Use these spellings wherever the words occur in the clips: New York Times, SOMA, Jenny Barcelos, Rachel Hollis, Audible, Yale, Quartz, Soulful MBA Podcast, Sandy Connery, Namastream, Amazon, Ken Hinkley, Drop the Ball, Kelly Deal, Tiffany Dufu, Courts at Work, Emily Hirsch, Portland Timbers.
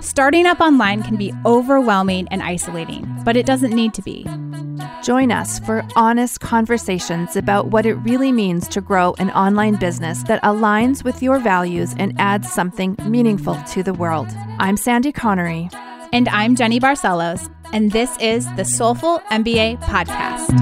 Starting up online can be overwhelming and isolating, but it doesn't need to be. Join us for honest conversations about what it really means to grow an online business that aligns with your values and adds something meaningful to the world. I'm Sandy Connery. And I'm Jenny Barcelos, and this is the Soulful MBA Podcast.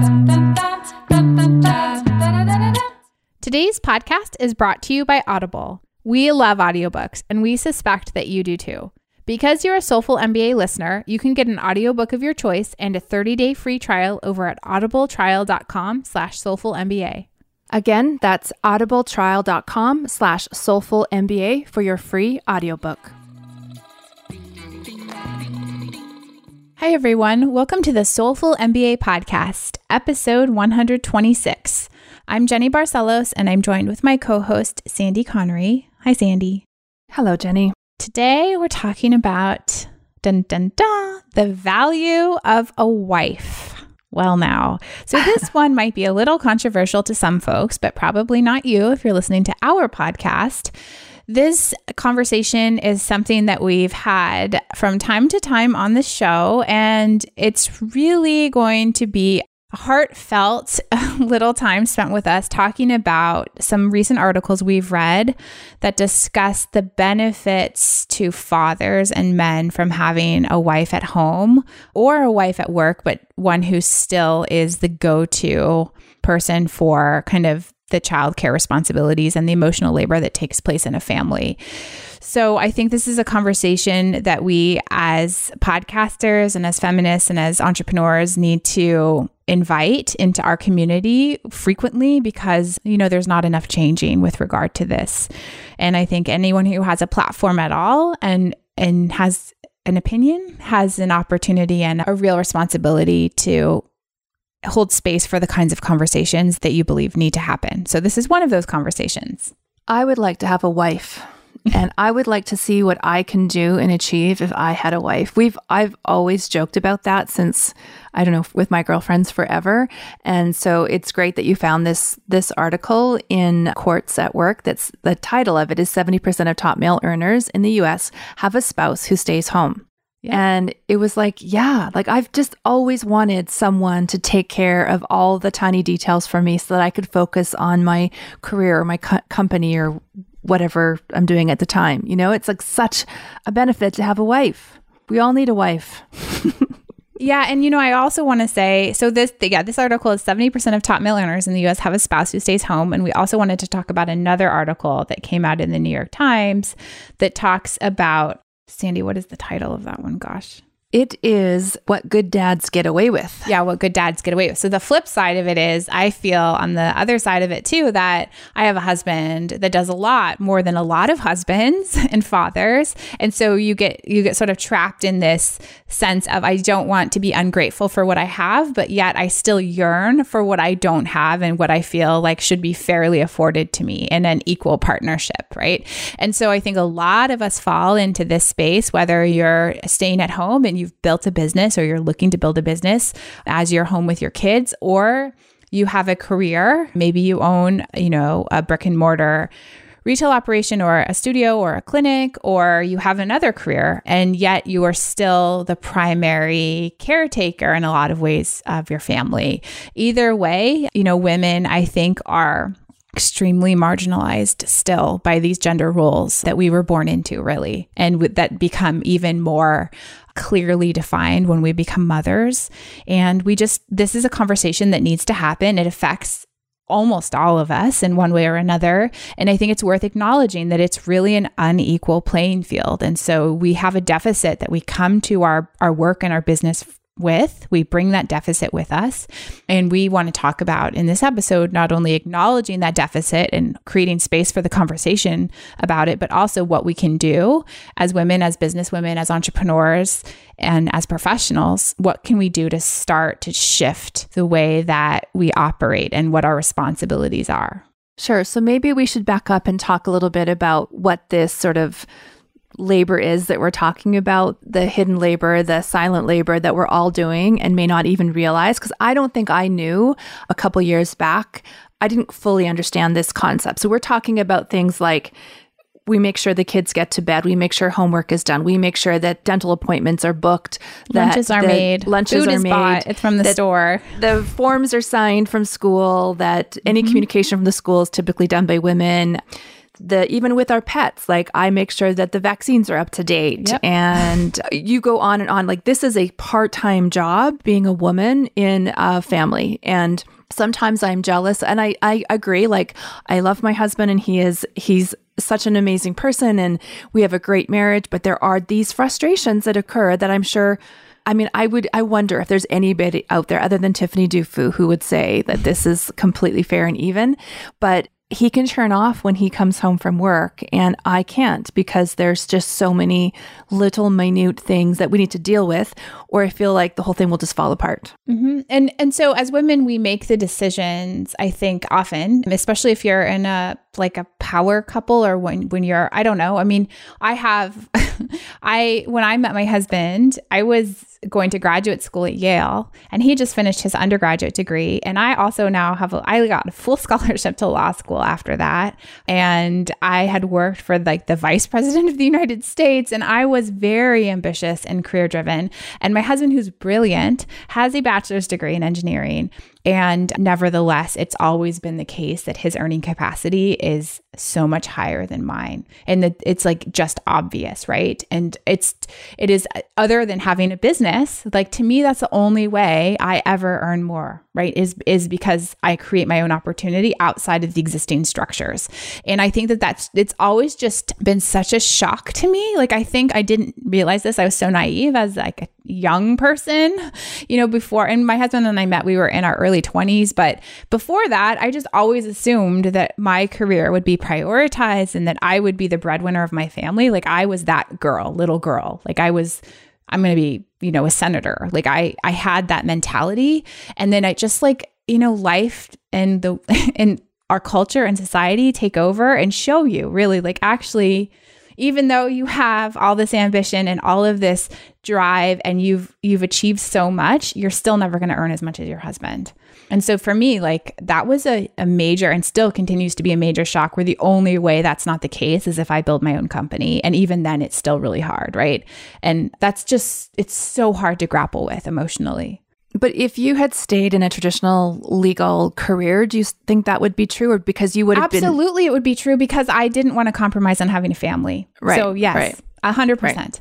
Today's podcast is brought to you by Audible. We love audiobooks, and we suspect that you do too. Because you're a Soulful MBA listener, you can get an audiobook of your choice and a 30-day free trial over at audibletrial.com/soulfulmba. Again, that's audibletrial.com/soulfulmba for your free audiobook. Hi, everyone. Welcome to the Soulful MBA Podcast, episode 126. I'm Jenny Barcelos, and I'm joined with my co-host, Sandy Connery. Hi, Sandy. Hello, Jenny. Today, we're talking about the value of a wife. Well, now, so this one might be a little controversial to some folks, but probably not you if you're listening to our podcast. This conversation is something that we've had from time to time on the show, and it's really going to be a heartfelt little time spent with us talking about some recent articles we've read that discuss the benefits to fathers and men from having a wife at home or a wife at work, but one who still is the go-to person for kind of the childcare responsibilities and the emotional labor that takes place in a family. So I think this is a conversation that we as podcasters and as feminists and as entrepreneurs need to invite into our community frequently because, you know, there's not enough changing with regard to this. And I think anyone who has a platform at all and has an opinion has an opportunity and a real responsibility to hold space for the kinds of conversations that you believe need to happen. So this is one of those conversations. I would like to have a wife. And I would like to see what I can do and achieve if I had a wife. I've always joked about that since, I don't know, with my girlfriends forever. And so it's great that you found this article in Courts at Work. That's the title of it is 70% of top male earners in the US have a spouse who stays home. Yeah. And it was like, I've just always wanted someone to take care of all the tiny details for me so that I could focus on my career or my company or whatever I'm doing at the time. You know, it's like such a benefit to have a wife. We all need a wife. Yeah. And, you know, I also want to say, so this article is 70% of top male earners in the U.S. have a spouse who stays home. And we also wanted to talk about another article that came out in the New York Times that talks about, Sandy, what is the title of that one? Gosh. It is What Good Dads Get Away With. Yeah, What Good Dads Get Away With. So the flip side of it is, I feel on the other side of it too, that I have a husband that does a lot more than a lot of husbands and fathers. And so you get sort of trapped in this sense of, I don't want to be ungrateful for what I have, but yet I still yearn for what I don't have and what I feel like should be fairly afforded to me in an equal partnership, right? And so I think a lot of us fall into this space, whether you're staying at home and you've built a business or you're looking to build a business as you're home with your kids, or you have a career, maybe you own, you know, a brick and mortar retail operation or a studio or a clinic, or you have another career, and yet you are still the primary caretaker in a lot of ways of your family. Either way, you know, women, I think, are extremely marginalized still by these gender roles that we were born into, really, and that become even more clearly defined when we become mothers. And this is a conversation that needs to happen. It affects almost all of us in one way or another. And I think it's worth acknowledging that it's really an unequal playing field. And so we have a deficit that we come to our work and our business with, we bring that deficit with us. And we want to talk about in this episode, not only acknowledging that deficit and creating space for the conversation about it, but also what we can do as women, as business women, as entrepreneurs, and as professionals. What can we do to start to shift the way that we operate and what our responsibilities are? Sure. So maybe we should back up and talk a little bit about what this sort of labor is that we're talking about, the hidden labor, the silent labor that we're all doing and may not even realize. Because I don't think I knew a couple years back, I didn't fully understand this concept. So we're talking about things like we make sure the kids get to bed. We make sure homework is done. We make sure that dental appointments are booked. That lunches are made. Lunches food are is made. Bought. It's from the store. The forms are signed from school. That any communication from the school is typically done by women. Even with our pets, like I make sure that the vaccines are up to date. Yep. And you go on and on. Like this is a part-time job, being a woman in a family. And sometimes I'm jealous. And I agree. Like I love my husband and he's such an amazing person and we have a great marriage, but there are these frustrations that occur that I'm sure, I mean, I wonder if there's anybody out there other than Tiffany Dufu who would say that this is completely fair and even, but he can turn off when he comes home from work and I can't because there's just so many little minute things that we need to deal with, or I feel like the whole thing will just fall apart. Mm-hmm. And so as women, we make the decisions, I think often, especially if you're in a power couple or when you're, I don't know. I mean, when I met my husband, I was going to graduate school at Yale and he just finished his undergraduate degree. And I also now I got a full scholarship to law school after that. And I had worked for like the vice president of the United States. And I was very ambitious and career driven. And my husband, who's brilliant, has a bachelor's degree in engineering. And nevertheless, it's always been the case that his earning capacity is so much higher than mine. And it's like just obvious, right? And it is other than having a business, like to me, that's the only way I ever earn more, right? Is because I create my own opportunity outside of the existing structures. And I think it's always just been such a shock to me. Like, I think I didn't realize this. I was so naive as like a young person, before, and my husband and I met, we were in our early 20s. But before that, I just always assumed that my career would be prioritized and that I would be the breadwinner of my family. Like I was that girl, little girl. Like I'm going to be, a senator. Like I had that mentality. And then I just like, life and our culture and society take over and show you really like actually, even though you have all this ambition and all of this drive and you've achieved so much, you're still never going to earn as much as your husband. And so for me, like that was a major and still continues to be a major shock where the only way that's not the case is if I build my own company. And even then it's still really hard, right? And that's just, it's so hard to grapple with emotionally. But if you had stayed in a traditional legal career, do you think that would be true, or because you would have been? Absolutely, it would be true because I didn't want to compromise on having a family. Right. So yes. Right. 100%.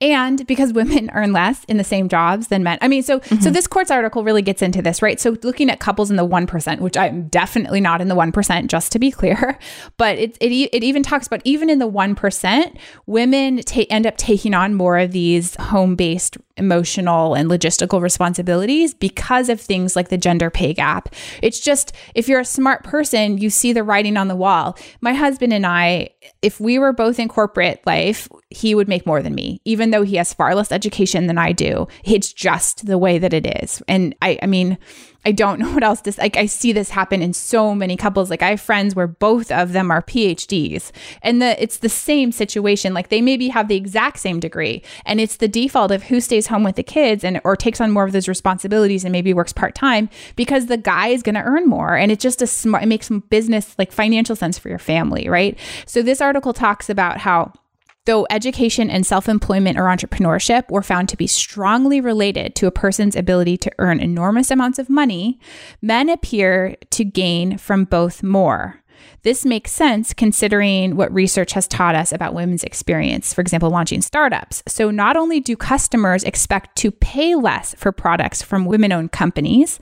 And because women earn less in the same jobs than men. I mean, so this Quartz article really gets into this, right? So looking at couples in the 1%, which I'm definitely not in the 1%, just to be clear, but it even talks about even in the 1%, women end up taking on more of these home-based emotional and logistical responsibilities because of things like the gender pay gap. It's just, if you're a smart person, you see the writing on the wall. My husband and I, if we were both in corporate life, he would make more than me, even though he has far less education than I do. It's just the way that it is. And I mean, I don't know what else to say. Like, I see this happen in so many couples. Like, I have friends where both of them are PhDs and it's the same situation. Like, they maybe have the exact same degree and it's the default of who stays home with the kids or takes on more of those responsibilities and maybe works part-time because the guy is going to earn more. And it's just it makes business, like financial sense for your family, right? So this article talks about how, though education and self-employment or entrepreneurship were found to be strongly related to a person's ability to earn enormous amounts of money, men appear to gain from both more. This makes sense considering what research has taught us about women's experience, for example, launching startups. So not only do customers expect to pay less for products from women-owned companies,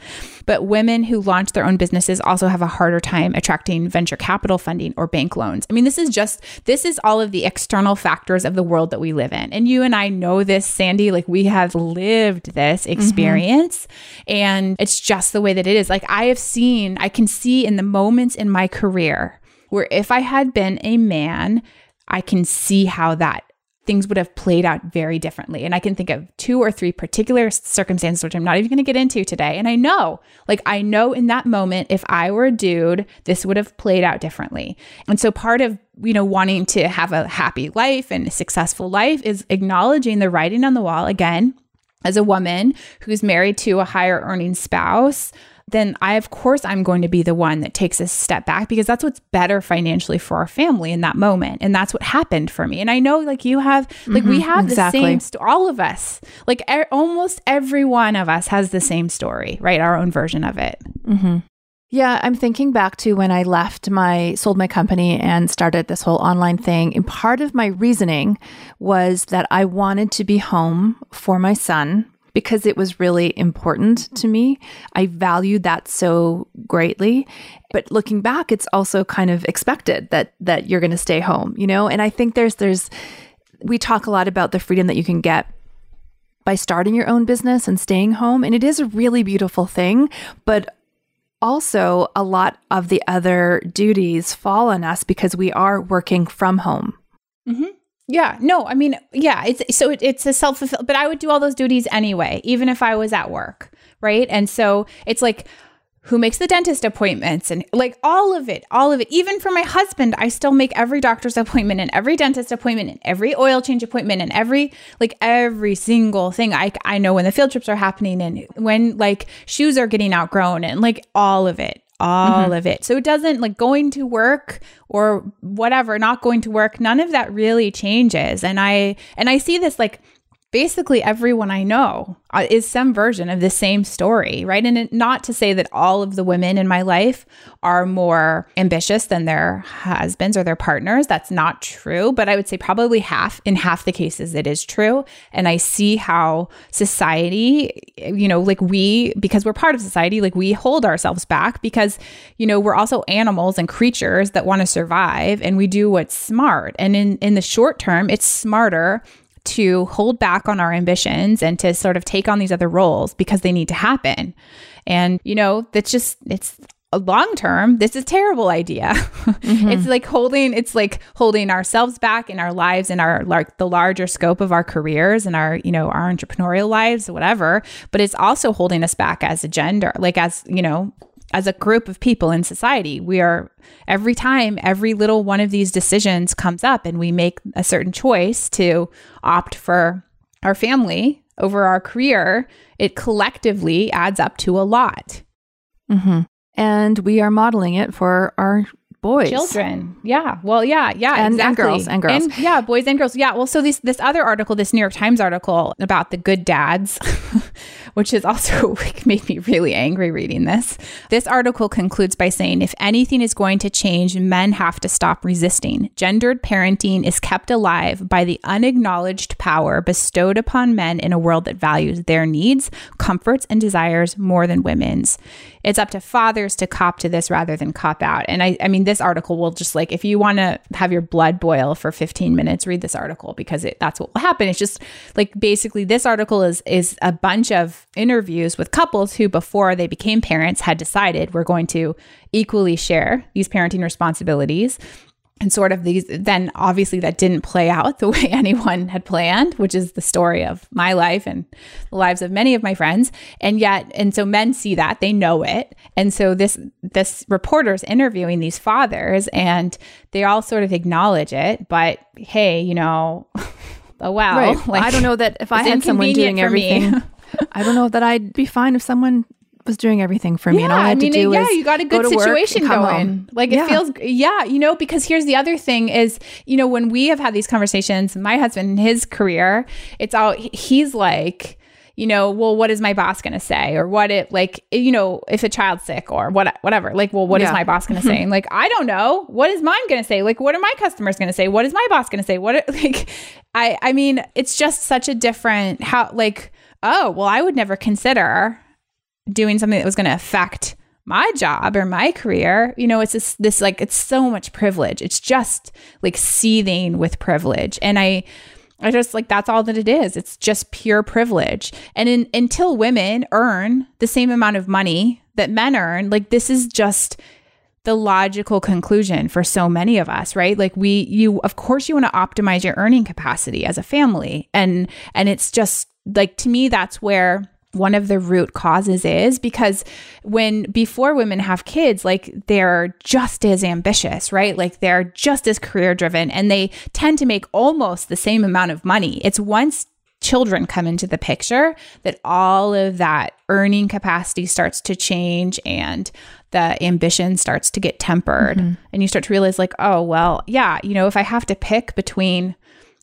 but women who launch their own businesses also have a harder time attracting venture capital funding or bank loans. I mean, this is all of the external factors of the world that we live in. And you and I know this, Sandy, like we have lived this experience and it's just the way that it is. Like I can see in the moments in my career where if I had been a man, I can see how that things would have played out very differently. And I can think of 2 or 3 particular circumstances, which I'm not even going to get into today. And I know in that moment, if I were a dude, this would have played out differently. And so part of, wanting to have a happy life and a successful life is acknowledging the writing on the wall. Again, as a woman who's married to a higher earning spouse, then I'm going to be the one that takes a step back because that's what's better financially for our family in that moment. And that's what happened for me. And I know like you have, like we have the same, all of us, like almost every one of us has the same story, right? Our own version of it. Mm-hmm. Yeah, I'm thinking back to when I sold my company and started this whole online thing. And part of my reasoning was that I wanted to be home for my son because it was really important to me. I valued that so greatly. But looking back, it's also kind of expected that you're going to stay home, And I think we talk a lot about the freedom that you can get by starting your own business and staying home. And it is a really beautiful thing, but also a lot of the other duties fall on us because we are working from home. Mm-hmm. Yeah. No, I mean, yeah, it's a self-fulfilled, but I would do all those duties anyway, even if I was at work. Right. And so it's like, who makes the dentist appointments and like all of it, even for my husband, I still make every doctor's appointment and every dentist appointment and every oil change appointment and every single thing. I know when the field trips are happening and when like shoes are getting outgrown and like all of it. So it doesn't like going to work or whatever, not going to work. None of that really changes. And I see this like basically everyone I know is some version of the same story, right? And not to say that all of the women in my life are more ambitious than their husbands or their partners. That's not true. But I would say probably in half the cases it is true. And I see how society, because we're part of society, like we hold ourselves back because, we're also animals and creatures that want to survive and we do what's smart. And in the short term, it's smarter to hold back on our ambitions and to sort of take on these other roles because they need to happen. And, it's long term, this is a terrible idea. Mm-hmm. It's like holding ourselves back in our lives and our like the larger scope of our careers and our, our entrepreneurial lives, whatever. But it's also holding us back as a gender, like as a group of people in society. We are every time, every little one of these decisions comes up and we make a certain choice to opt for our family over our career, it collectively adds up to a lot. Mm-hmm. And we are modeling it for our boys. Children. Yeah. Well, yeah. And, exactly. And girls. And, yeah, boys and girls. Yeah. Well, so this other article, this New York Times article about the good dads, which is also made me really angry reading this. This article concludes by saying, if anything is going to change, men have to stop resisting. Gendered parenting is kept alive by the unacknowledged power bestowed upon men in a world that values their needs, comforts, and desires more than women's. It's up to fathers to cop to this rather than cop out. And I mean, this article will just like, if you want to have your blood boil for 15 minutes, read this article because that's what will happen. It's just like, basically this article is a bunch of interviews with couples who before they became parents had decided we're going to equally share these parenting responsibilities. And sort of these, then obviously that didn't play out the way anyone had planned, which is the story of my life and the lives of many of my friends. And so men see that, they know it. And so this reporter's interviewing these fathers and they all sort of acknowledge it, but hey, oh wow. Right. Like, I don't know that if I had someone doing everything, I don't know that I'd be fine if someone was doing everything for me. Yeah, and all I had to do is you got a good situation going. Like it feels, because here's the other thing is, when we have had these conversations, my husband and his career, he's like, you know, well, what is my boss going to say? Or what it like, you know, if a child's sick or what, whatever, like, well, what is my boss going to say? And like, I don't know. What is mine going to say? Like, what are my customers going to say? What is my boss going to say? I mean, it's just such a different how, like, oh, well, I would never consider doing something that was going to affect my job or my career. You know, it's this like, it's so much privilege. It's just like seething with privilege. And I just like, that's all that it is. It's just pure privilege. And until women earn the same amount of money that men earn, like this is just the logical conclusion for so many of us, right? Like you, of course you want to optimize your earning capacity as a family. And it's just like, to me, that's where one of the root causes is, because before women have kids, like they're just as ambitious, right? Like they're just as career driven and they tend to make almost the same amount of money. It's once children come into the picture that all of that earning capacity starts to change and the ambition starts to get tempered. Mm-hmm. And you start to realize like, oh, well, yeah, you know, if I have to pick between,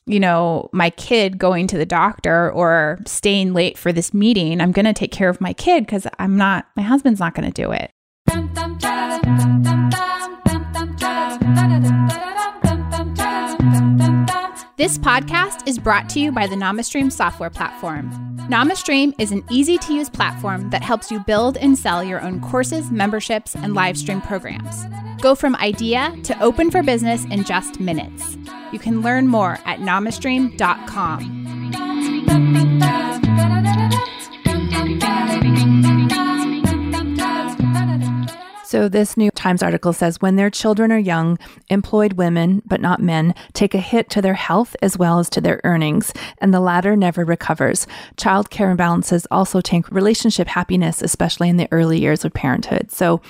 you know, my kid going to the doctor or staying late for this meeting, I'm going to take care of my kid because my husband's not going to do it. This podcast is brought to you by the Namastream software platform. Namastream is an easy-to-use platform that helps you build and sell your own courses, memberships, and live stream programs. Go from idea to open for business in just minutes. You can learn more at namastream.com. So this New York Times article says, when their children are young, employed women, but not men, take a hit to their health as well as to their earnings, and the latter never recovers. Childcare imbalances also tank relationship happiness, especially in the early years of parenthood. So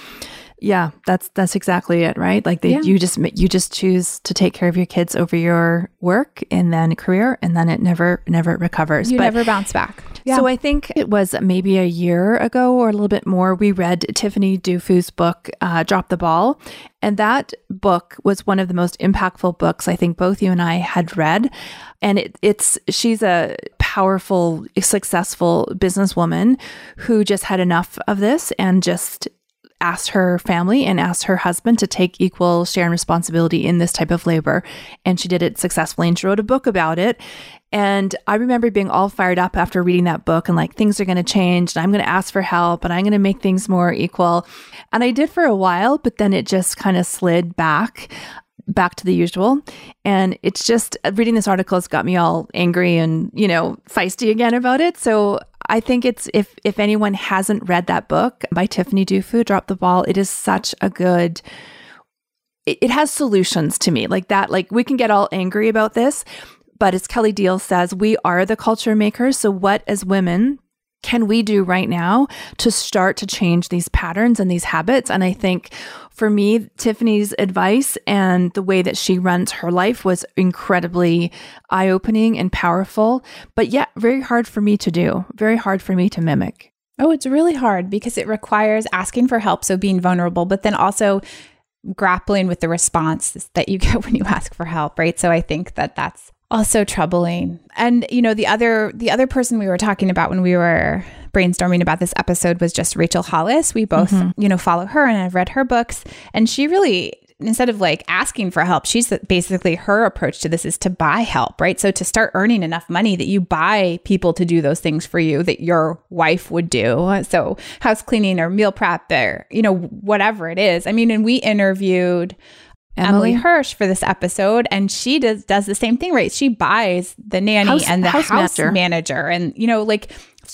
yeah, that's exactly it, right? Like you just choose to take care of your kids over your work and then career, and then it never recovers. Never bounce back. Yeah. So I think it was maybe a year ago or a little bit more, we read Tiffany Dufu's book, Drop the Ball. And that book was one of the most impactful books I think both you and I had read. And she's a powerful, successful businesswoman who just had enough of this and just asked her family and asked her husband to take equal share and responsibility in this type of labor. And she did it successfully. And she wrote a book about it. And I remember being all fired up after reading that book and like, things are going to change and I'm going to ask for help and I'm going to make things more equal. And I did for a while, but then it just kind of slid back to the usual. And it's just reading this article has got me all angry and, you know, feisty again about it. So I think it's, if anyone hasn't read that book by Tiffany Dufu, Drop the Ball, it is such a good, it has solutions to me like that. Like we can get all angry about this, but as Kelly Deal says, we are the culture makers. So what as women can we do right now to start to change these patterns and these habits? And I think for me, Tiffany's advice and the way that she runs her life was incredibly eye-opening and powerful, but yet very hard for me to do, very hard for me to mimic. Oh, it's really hard because it requires asking for help, so being vulnerable, but then also grappling with the response that you get when you ask for help, right? So I think that's also troubling. And, you know, the other person we were talking about when we were brainstorming about this episode was just Rachel Hollis. We both, you know, follow her and I've read her books. And she really, instead of like asking for help, she's basically her approach to this is to buy help, right? So to start earning enough money that you buy people to do those things for you that your wife would do. So house cleaning or meal prep or, you know, whatever it is. I mean, and we interviewed Emily Hirsch for this episode, and she does the same thing, right? She buys the nanny and the house manager, and you know, like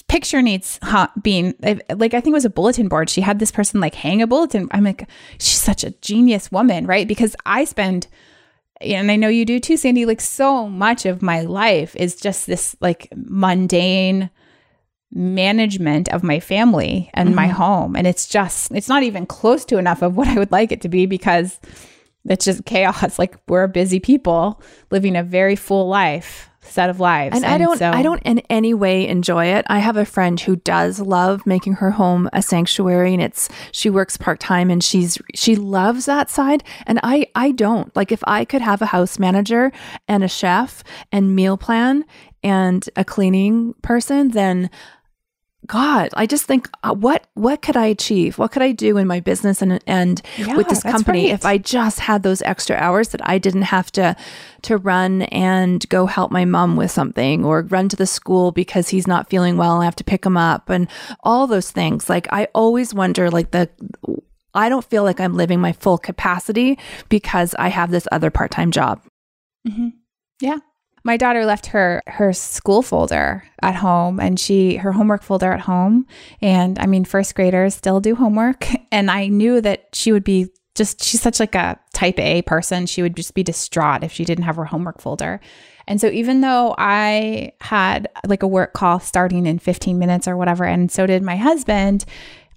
picture needs being like, I think it was a bulletin board. She had this person like hang a bulletin. I'm like, she's such a genius woman, right? Because I spend, and I know you do too, Sandy, like so much of my life is just this like mundane management of my family and my home, and it's not even close to enough of what I would like it to be because it's just chaos. Like we're busy people living a very full set of lives. And I don't in any way enjoy it. I have a friend who does love making her home a sanctuary, and she works part-time and she loves that side. And I don't. Like if I could have a house manager and a chef and meal plan and a cleaning person, then God, I just think, what could I achieve? What could I do in my business and with this company if I just had those extra hours that I didn't have to run and go help my mom with something or run to the school because he's not feeling well and I have to pick him up and all those things. Like, I always wonder, I don't feel like I'm living my full capacity because I have this other part-time job. Mm-hmm. Yeah. My daughter left her school folder at home and her homework folder at home. And I mean, first graders still do homework. And I knew that she would be she's such like a type A person. She would just be distraught if she didn't have her homework folder. And so even though I had like a work call starting in 15 minutes or whatever, and so did my husband,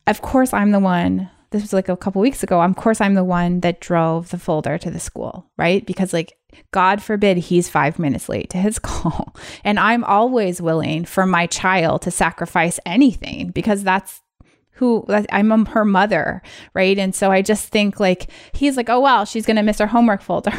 of course I'm the one. This was like a couple weeks ago. Of course, I'm the one that drove the folder to the school, right? Because like, God forbid, he's 5 minutes late to his call. And I'm always willing for my child to sacrifice anything because that's who I'm her mother, right? And so I just think like, he's like, oh, well, she's going to miss her homework folder.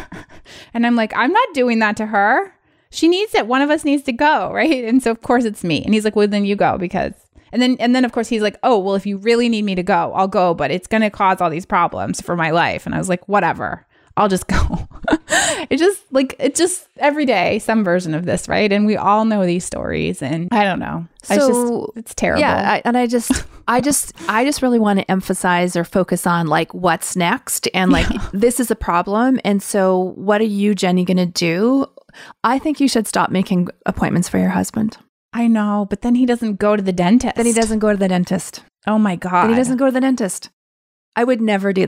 And I'm like, I'm not doing that to her. She needs it. One of us needs to go, right? And so of course it's me. And he's like, well, then you go because... And then of course he's like, oh, well, if you really need me to go, I'll go, but it's going to cause all these problems for my life. And I was like, whatever, I'll just go. It's just every day, some version of this, right? And we all know these stories and I don't know. It's terrible. Yeah. I just really want to emphasize or focus on like what's next and like, this is a problem. And so what are you, Jenny, going to do? I think you should stop making appointments for your husband. I know, but then he doesn't go to the dentist. Oh my God. I would never do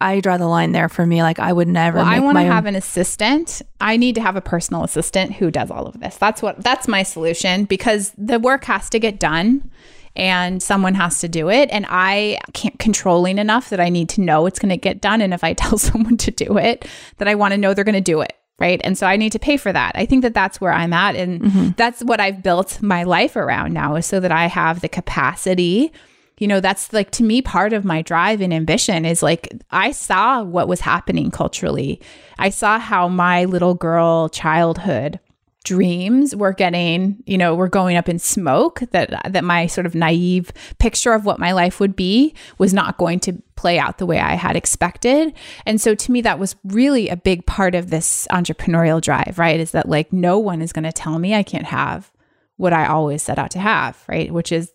I draw the line there for me. Like I would never. Well, I want to have an assistant. I need to have a personal assistant who does all of this. That's my solution because the work has to get done and someone has to do it. And I can't controlling enough that I need to know it's going to get done. And if I tell someone to do it, that I want to know they're going to do it. Right. And so I need to pay for that. I think that that's where I'm at. And that's what I've built my life around now is so that I have the capacity. You know, that's like, to me, part of my drive and ambition is like, I saw what was happening culturally. I saw how my little girl childhood dreams were getting, you know, were going up in smoke, that my sort of naive picture of what my life would be was not going to play out the way I had expected. And so to me, that was really a big part of this entrepreneurial drive, right? Is that like, no one is going to tell me I can't have what I always set out to have, right? Which is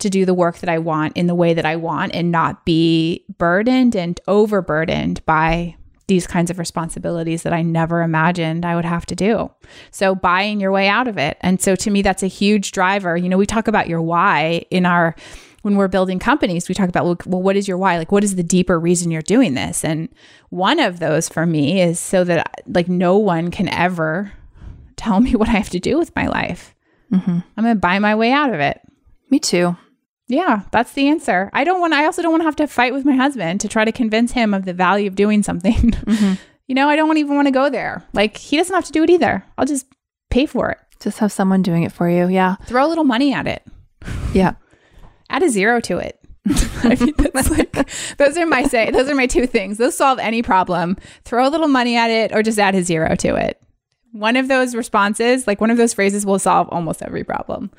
to do the work that I want in the way that I want and not be burdened and overburdened by these kinds of responsibilities that I never imagined I would have to do. So buying your way out of it. And so to me, that's a huge driver. You know, we talk about your why when we're building companies, we talk about, well, what is your why? Like, what is the deeper reason you're doing this? And one of those for me is so that like no one can ever tell me what I have to do with my life. Mm-hmm. I'm going to buy my way out of it. Me too. Yeah, that's the answer. I also don't want to have to fight with my husband to try to convince him of the value of doing something. Mm-hmm. You know, I don't even want to go there. Like, he doesn't have to do it either. I'll just pay for it. Just have someone doing it for you. Yeah. Throw a little money at it. Yeah. Add a zero to it. I mean, that's like, those are my two things. Those solve any problem. Throw a little money at it or just add a zero to it. One of those responses, like one of those phrases will solve almost every problem.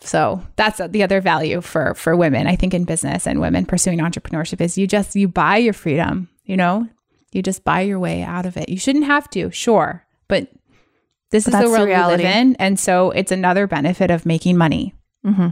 So that's the other value for women, I think, in business and women pursuing entrepreneurship is you buy your freedom, you know, you just buy your way out of it. You shouldn't have to, sure, but this is the world we live in. And so it's another benefit of making money. Mm-hmm.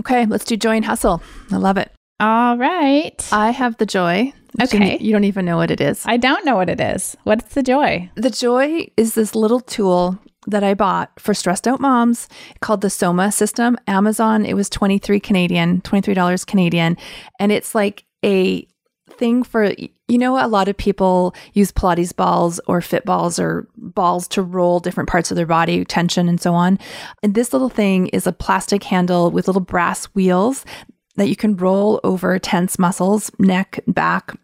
Okay, let's do joy and hustle. I love it. All right. I have the joy. Okay. You don't even know what it is. I don't know what it is. What's the joy? The joy is this little tool that I bought for stressed out moms called the SOMA system. Amazon, it was $23 Canadian. And it's like a thing for, you know, a lot of people use Pilates balls or fit balls or balls to roll different parts of their body, tension and so on. And this little thing is a plastic handle with little brass wheels that you can roll over tense muscles, neck, back,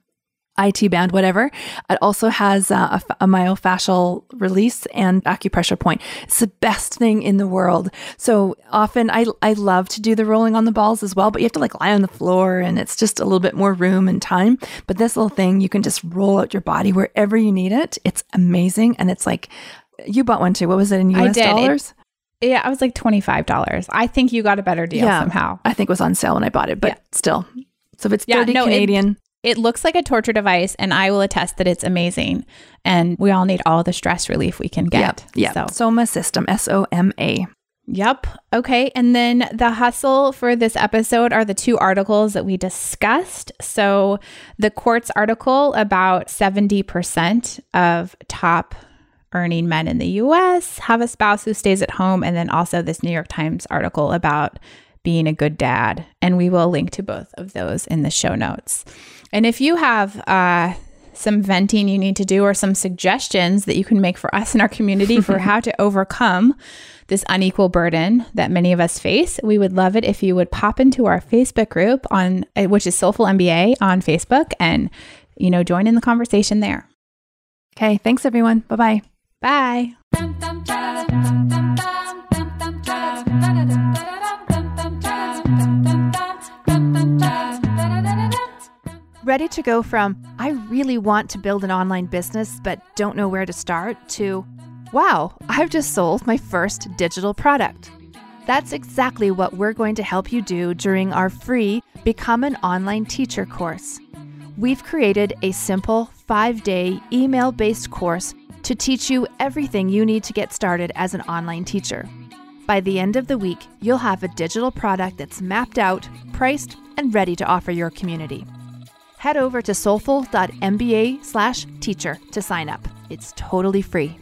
IT band, whatever. It also has a myofascial release and acupressure point. It's the best thing in the world. So often I love to do the rolling on the balls as well, but you have to like lie on the floor and it's just a little bit more room and time. But this little thing, you can just roll out your body wherever you need it. It's amazing. And it's like, you bought one too. What was it in US dollars? Yeah, I was like $25. I think you got a better deal somehow. I think it was on sale when I bought it, but still. So if it's 30 Canadian. It looks like a torture device, and I will attest that it's amazing. And we all need all the stress relief we can get. Yeah. So. SOMA system, S-O-M-A. Yep. Okay. And then the hustle for this episode are the two articles that we discussed. So the Quartz article about 70% of top earning men in the U.S. have a spouse who stays at home. And then also this New York Times article about being a good dad. And we will link to both of those in the show notes. And if you have some venting you need to do or some suggestions that you can make for us in our community for how to overcome this unequal burden that many of us face, we would love it if you would pop into our Facebook group, on which is Soulful MBA on Facebook, and join in the conversation there. Okay, thanks everyone. Bye-bye. Bye. Ready to go from, I really want to build an online business but don't know where to start, to, wow, I've just sold my first digital product. That's exactly what we're going to help you do during our free Become an Online Teacher course. We've created a simple 5-day email-based course to teach you everything you need to get started as an online teacher. By the end of the week, you'll have a digital product that's mapped out, priced, and ready to offer your community. Head over to soulful.mba/teacher to sign up. It's totally free.